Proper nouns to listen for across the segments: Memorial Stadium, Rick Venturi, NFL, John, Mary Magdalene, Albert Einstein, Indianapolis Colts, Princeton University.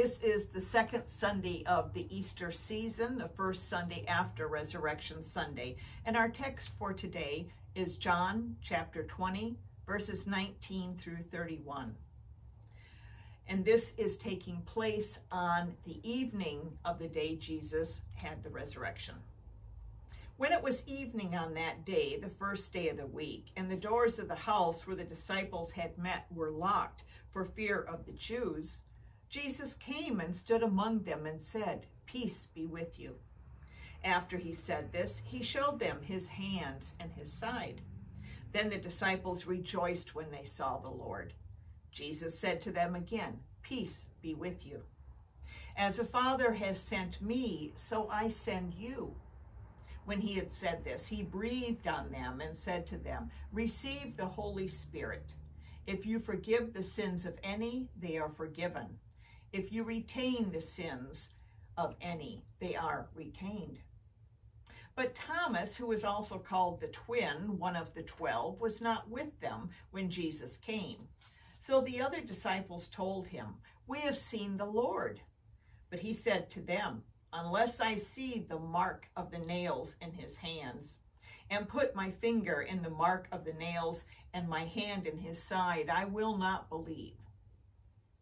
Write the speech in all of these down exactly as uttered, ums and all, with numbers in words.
This is the second Sunday of the Easter season, the first Sunday after Resurrection Sunday. And our text for today is John chapter twenty, verses nineteen through thirty-one. And this is taking place on the evening of the day Jesus had the resurrection. When it was evening on that day, the first day of the week, and the doors of the house where the disciples had met were locked for fear of the Jews, Jesus came and stood among them and said, "Peace be with you." After he said this, he showed them his hands and his side. Then the disciples rejoiced when they saw the Lord. Jesus said to them again, "Peace be with you. As the Father has sent me, so I send you." When he had said this, he breathed on them and said to them, "Receive the Holy Spirit. If you forgive the sins of any, they are forgiven. If you retain the sins of any, they are retained." But Thomas, who was also called the twin, one of the twelve, was not with them when Jesus came. So the other disciples told him, "We have seen the Lord." But he said to them, "Unless I see the mark of the nails in his hands, and put my finger in the mark of the nails and my hand in his side, I will not believe."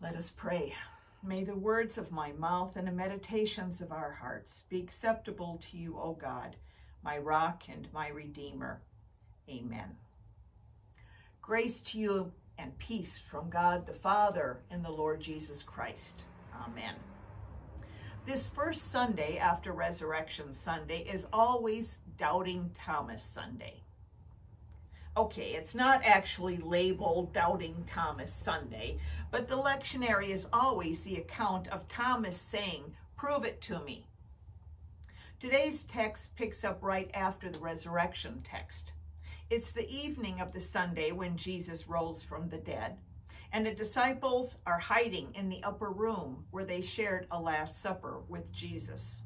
Let us pray. May the words of my mouth and the meditations of our hearts be acceptable to you, O God, my rock and my redeemer. Amen. Grace to you and peace from God the Father and the Lord Jesus Christ. Amen. This first Sunday after Resurrection Sunday is always Doubting Thomas Sunday. Okay, it's not actually labeled Doubting Thomas Sunday, but the lectionary is always the account of Thomas saying, "Prove it to me." Today's text picks up right after the resurrection text. It's the evening of the Sunday when Jesus rose from the dead, and the disciples are hiding in the upper room where they shared a Last Supper with Jesus.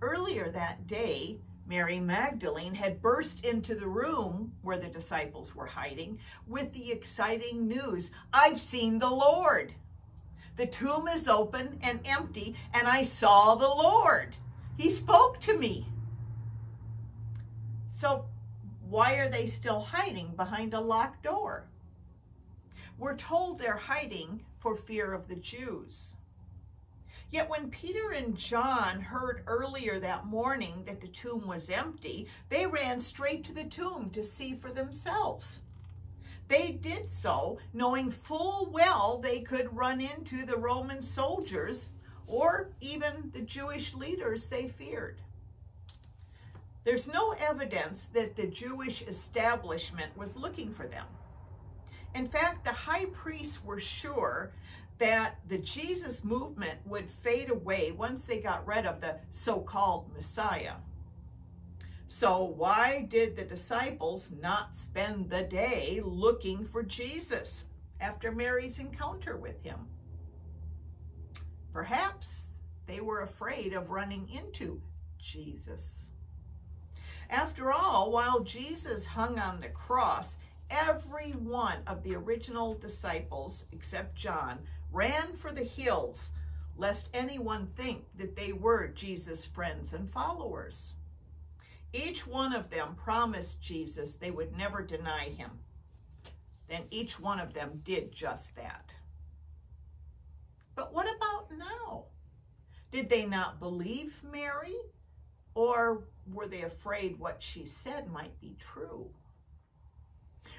Earlier that day, Mary Magdalene had burst into the room where the disciples were hiding with the exciting news, "I've seen the Lord. The tomb is open and empty, and I saw the Lord. He spoke to me." So, why are they still hiding behind a locked door? We're told they're hiding for fear of the Jews. Yet when Peter and John heard earlier that morning that the tomb was empty, they ran straight to the tomb to see for themselves. They did so knowing full well they could run into the Roman soldiers or even the Jewish leaders they feared. There's no evidence that the Jewish establishment was looking for them. In fact, the high priests were sure that the Jesus movement would fade away once they got rid of the so-called Messiah. So why did the disciples not spend the day looking for Jesus after Mary's encounter with him? Perhaps they were afraid of running into Jesus. After all, while Jesus hung on the cross, every one of the original disciples, except John, ran for the hills, lest anyone think that they were Jesus' friends and followers. Each one of them promised Jesus they would never deny him. Then each one of them did just that. But what about now? Did they not believe Mary? Or were they afraid what she said might be true?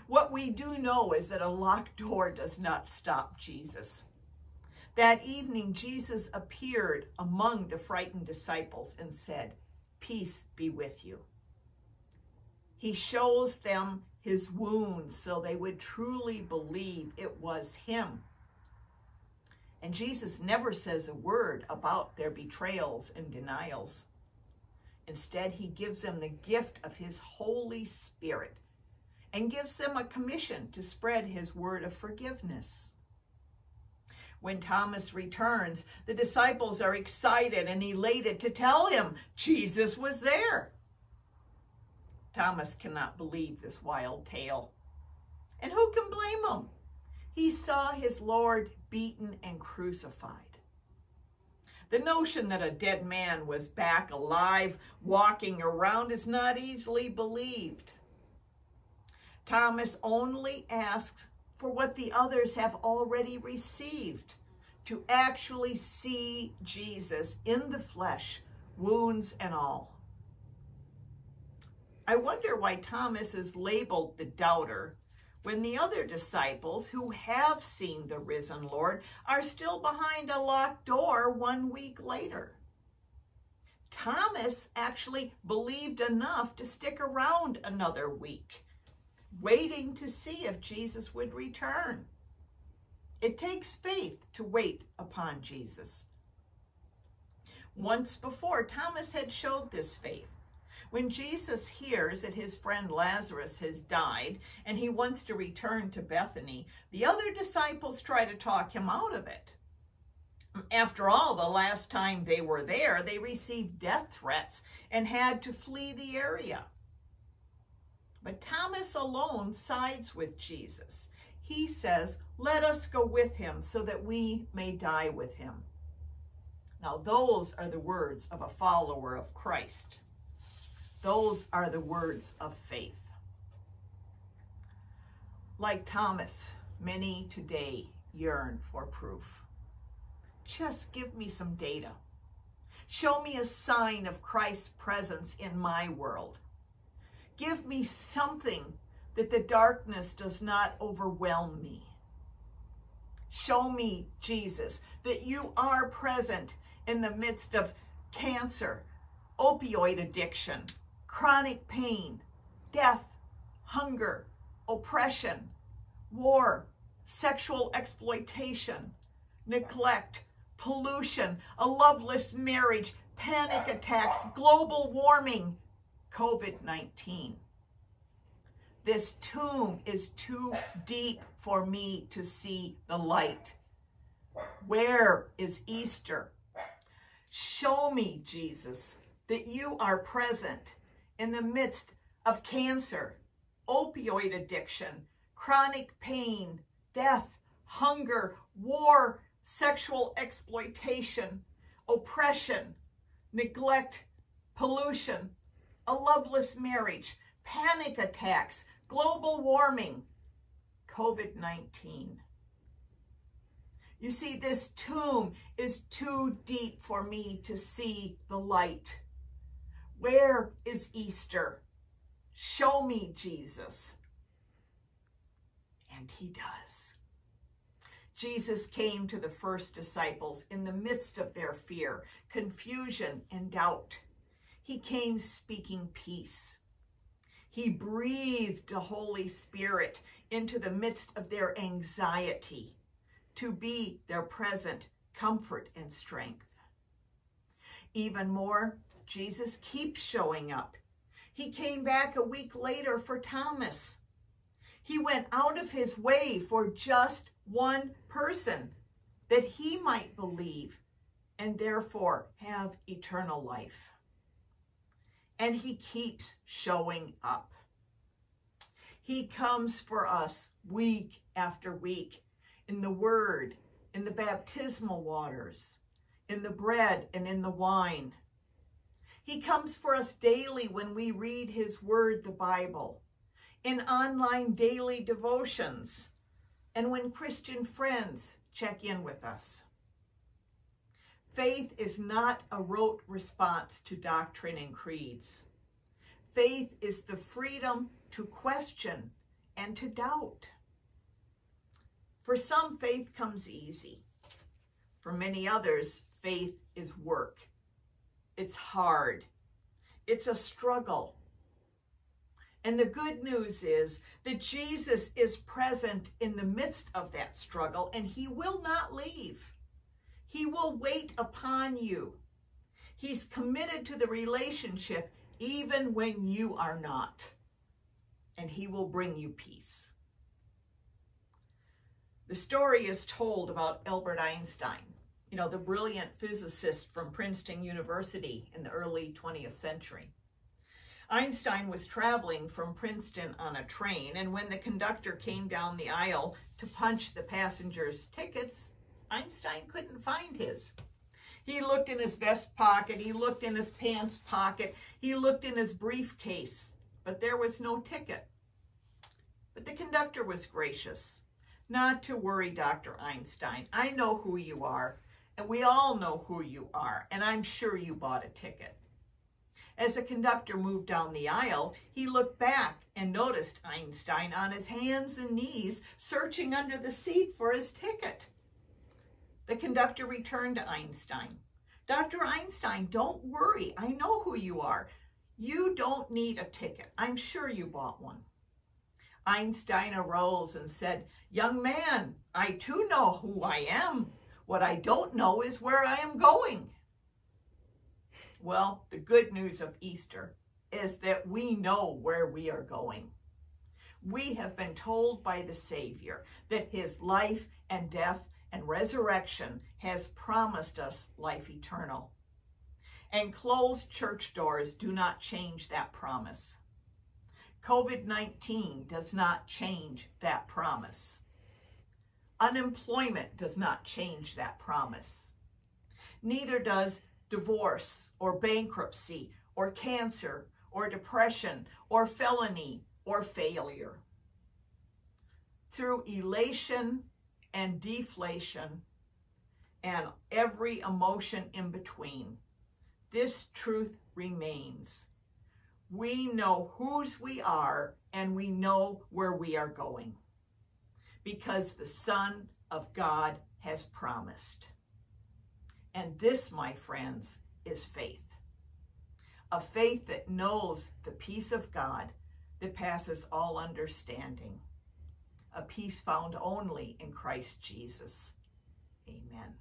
What we do know is that a locked door does not stop Jesus. That evening, Jesus appeared among the frightened disciples and said, "Peace be with you." He shows them his wounds so they would truly believe it was him. And Jesus never says a word about their betrayals and denials. Instead, he gives them the gift of his Holy Spirit and gives them a commission to spread his word of forgiveness. When Thomas returns, the disciples are excited and elated to tell him Jesus was there. Thomas cannot believe this wild tale. And who can blame him? He saw his Lord beaten and crucified. The notion that a dead man was back alive, walking around, is not easily believed. Thomas only asks for what the others have already received, to actually see Jesus in the flesh, wounds and all. I wonder why Thomas is labeled the doubter when the other disciples who have seen the risen Lord are still behind a locked door one week later. Thomas actually believed enough to stick around another week, waiting to see if Jesus would return. It takes faith to wait upon Jesus. Once before, Thomas had showed this faith. When Jesus hears that his friend Lazarus has died and he wants to return to Bethany, the other disciples try to talk him out of it. After all, the last time they were there, they received death threats and had to flee the area. But Thomas alone sides with Jesus. He says, "Let us go with him so that we may die with him." Now, those are the words of a follower of Christ. Those are the words of faith. Like Thomas, many today yearn for proof. Just give me some data. Show me a sign of Christ's presence in my world. Give me something that the darkness does not overwhelm me. Show me, Jesus, that you are present in the midst of cancer, opioid addiction, chronic pain, death, hunger, oppression, war, sexual exploitation, neglect, pollution, a loveless marriage, panic attacks, global warming, COVID nineteen. This tomb is too deep for me to see the light. Where is Easter? Show me, Jesus, that you are present in the midst of cancer, opioid addiction, chronic pain, death, hunger, war, sexual exploitation, oppression, neglect, pollution, a loveless marriage, panic attacks, global warming, COVID nineteen. You see, this tomb is too deep for me to see the light. Where is Easter? Show me, Jesus. And he does. Jesus came to the first disciples in the midst of their fear, confusion, and doubt. He came speaking peace. He breathed the Holy Spirit into the midst of their anxiety to be their present comfort and strength. Even more, Jesus keeps showing up. He came back a week later for Thomas. He went out of his way for just one person that he might believe and therefore have eternal life. And he keeps showing up. He comes for us week after week in the word, in the baptismal waters, in the bread and in the wine. He comes for us daily when we read his word, the Bible, in online daily devotions, and when Christian friends check in with us. Faith is not a rote response to doctrine and creeds. Faith is the freedom to question and to doubt. For some, faith comes easy. For many others, faith is work. It's hard. It's a struggle. And the good news is that Jesus is present in the midst of that struggle, and he will not leave. He will wait upon you. He's committed to the relationship even when you are not, and he will bring you peace. The story is told about Albert Einstein, you know, the brilliant physicist from Princeton University in the early twentieth century. Einstein was traveling from Princeton on a train, and when the conductor came down the aisle to punch the passengers' tickets, Einstein couldn't find his. He looked in his vest pocket, he looked in his pants pocket, he looked in his briefcase, but there was no ticket. But the conductor was gracious. Not to worry, Doctor Einstein. I know who you are, and we all know who you are, and I'm sure you bought a ticket. As the conductor moved down the aisle, he looked back and noticed Einstein on his hands and knees, searching under the seat for his ticket. The conductor returned to Einstein. Doctor Einstein, don't worry. I know who you are. You don't need a ticket. I'm sure you bought one. Einstein arose and said, young man, I too know who I am. What I don't know is where I am going. Well, the good news of Easter is that we know where we are going. We have been told by the Savior that his life and death and resurrection has promised us life eternal. And closed church doors do not change that promise. COVID nineteen does not change that promise. Unemployment does not change that promise. Neither does divorce or bankruptcy or cancer or depression or felony or failure. Through elation and deflation and every emotion in between, this truth remains. We know whose we are, and we know where we are going, because the Son of God has promised. And this, my friends, is faith. A faith that knows the peace of God that passes all understanding. A peace found only in Christ Jesus. Amen.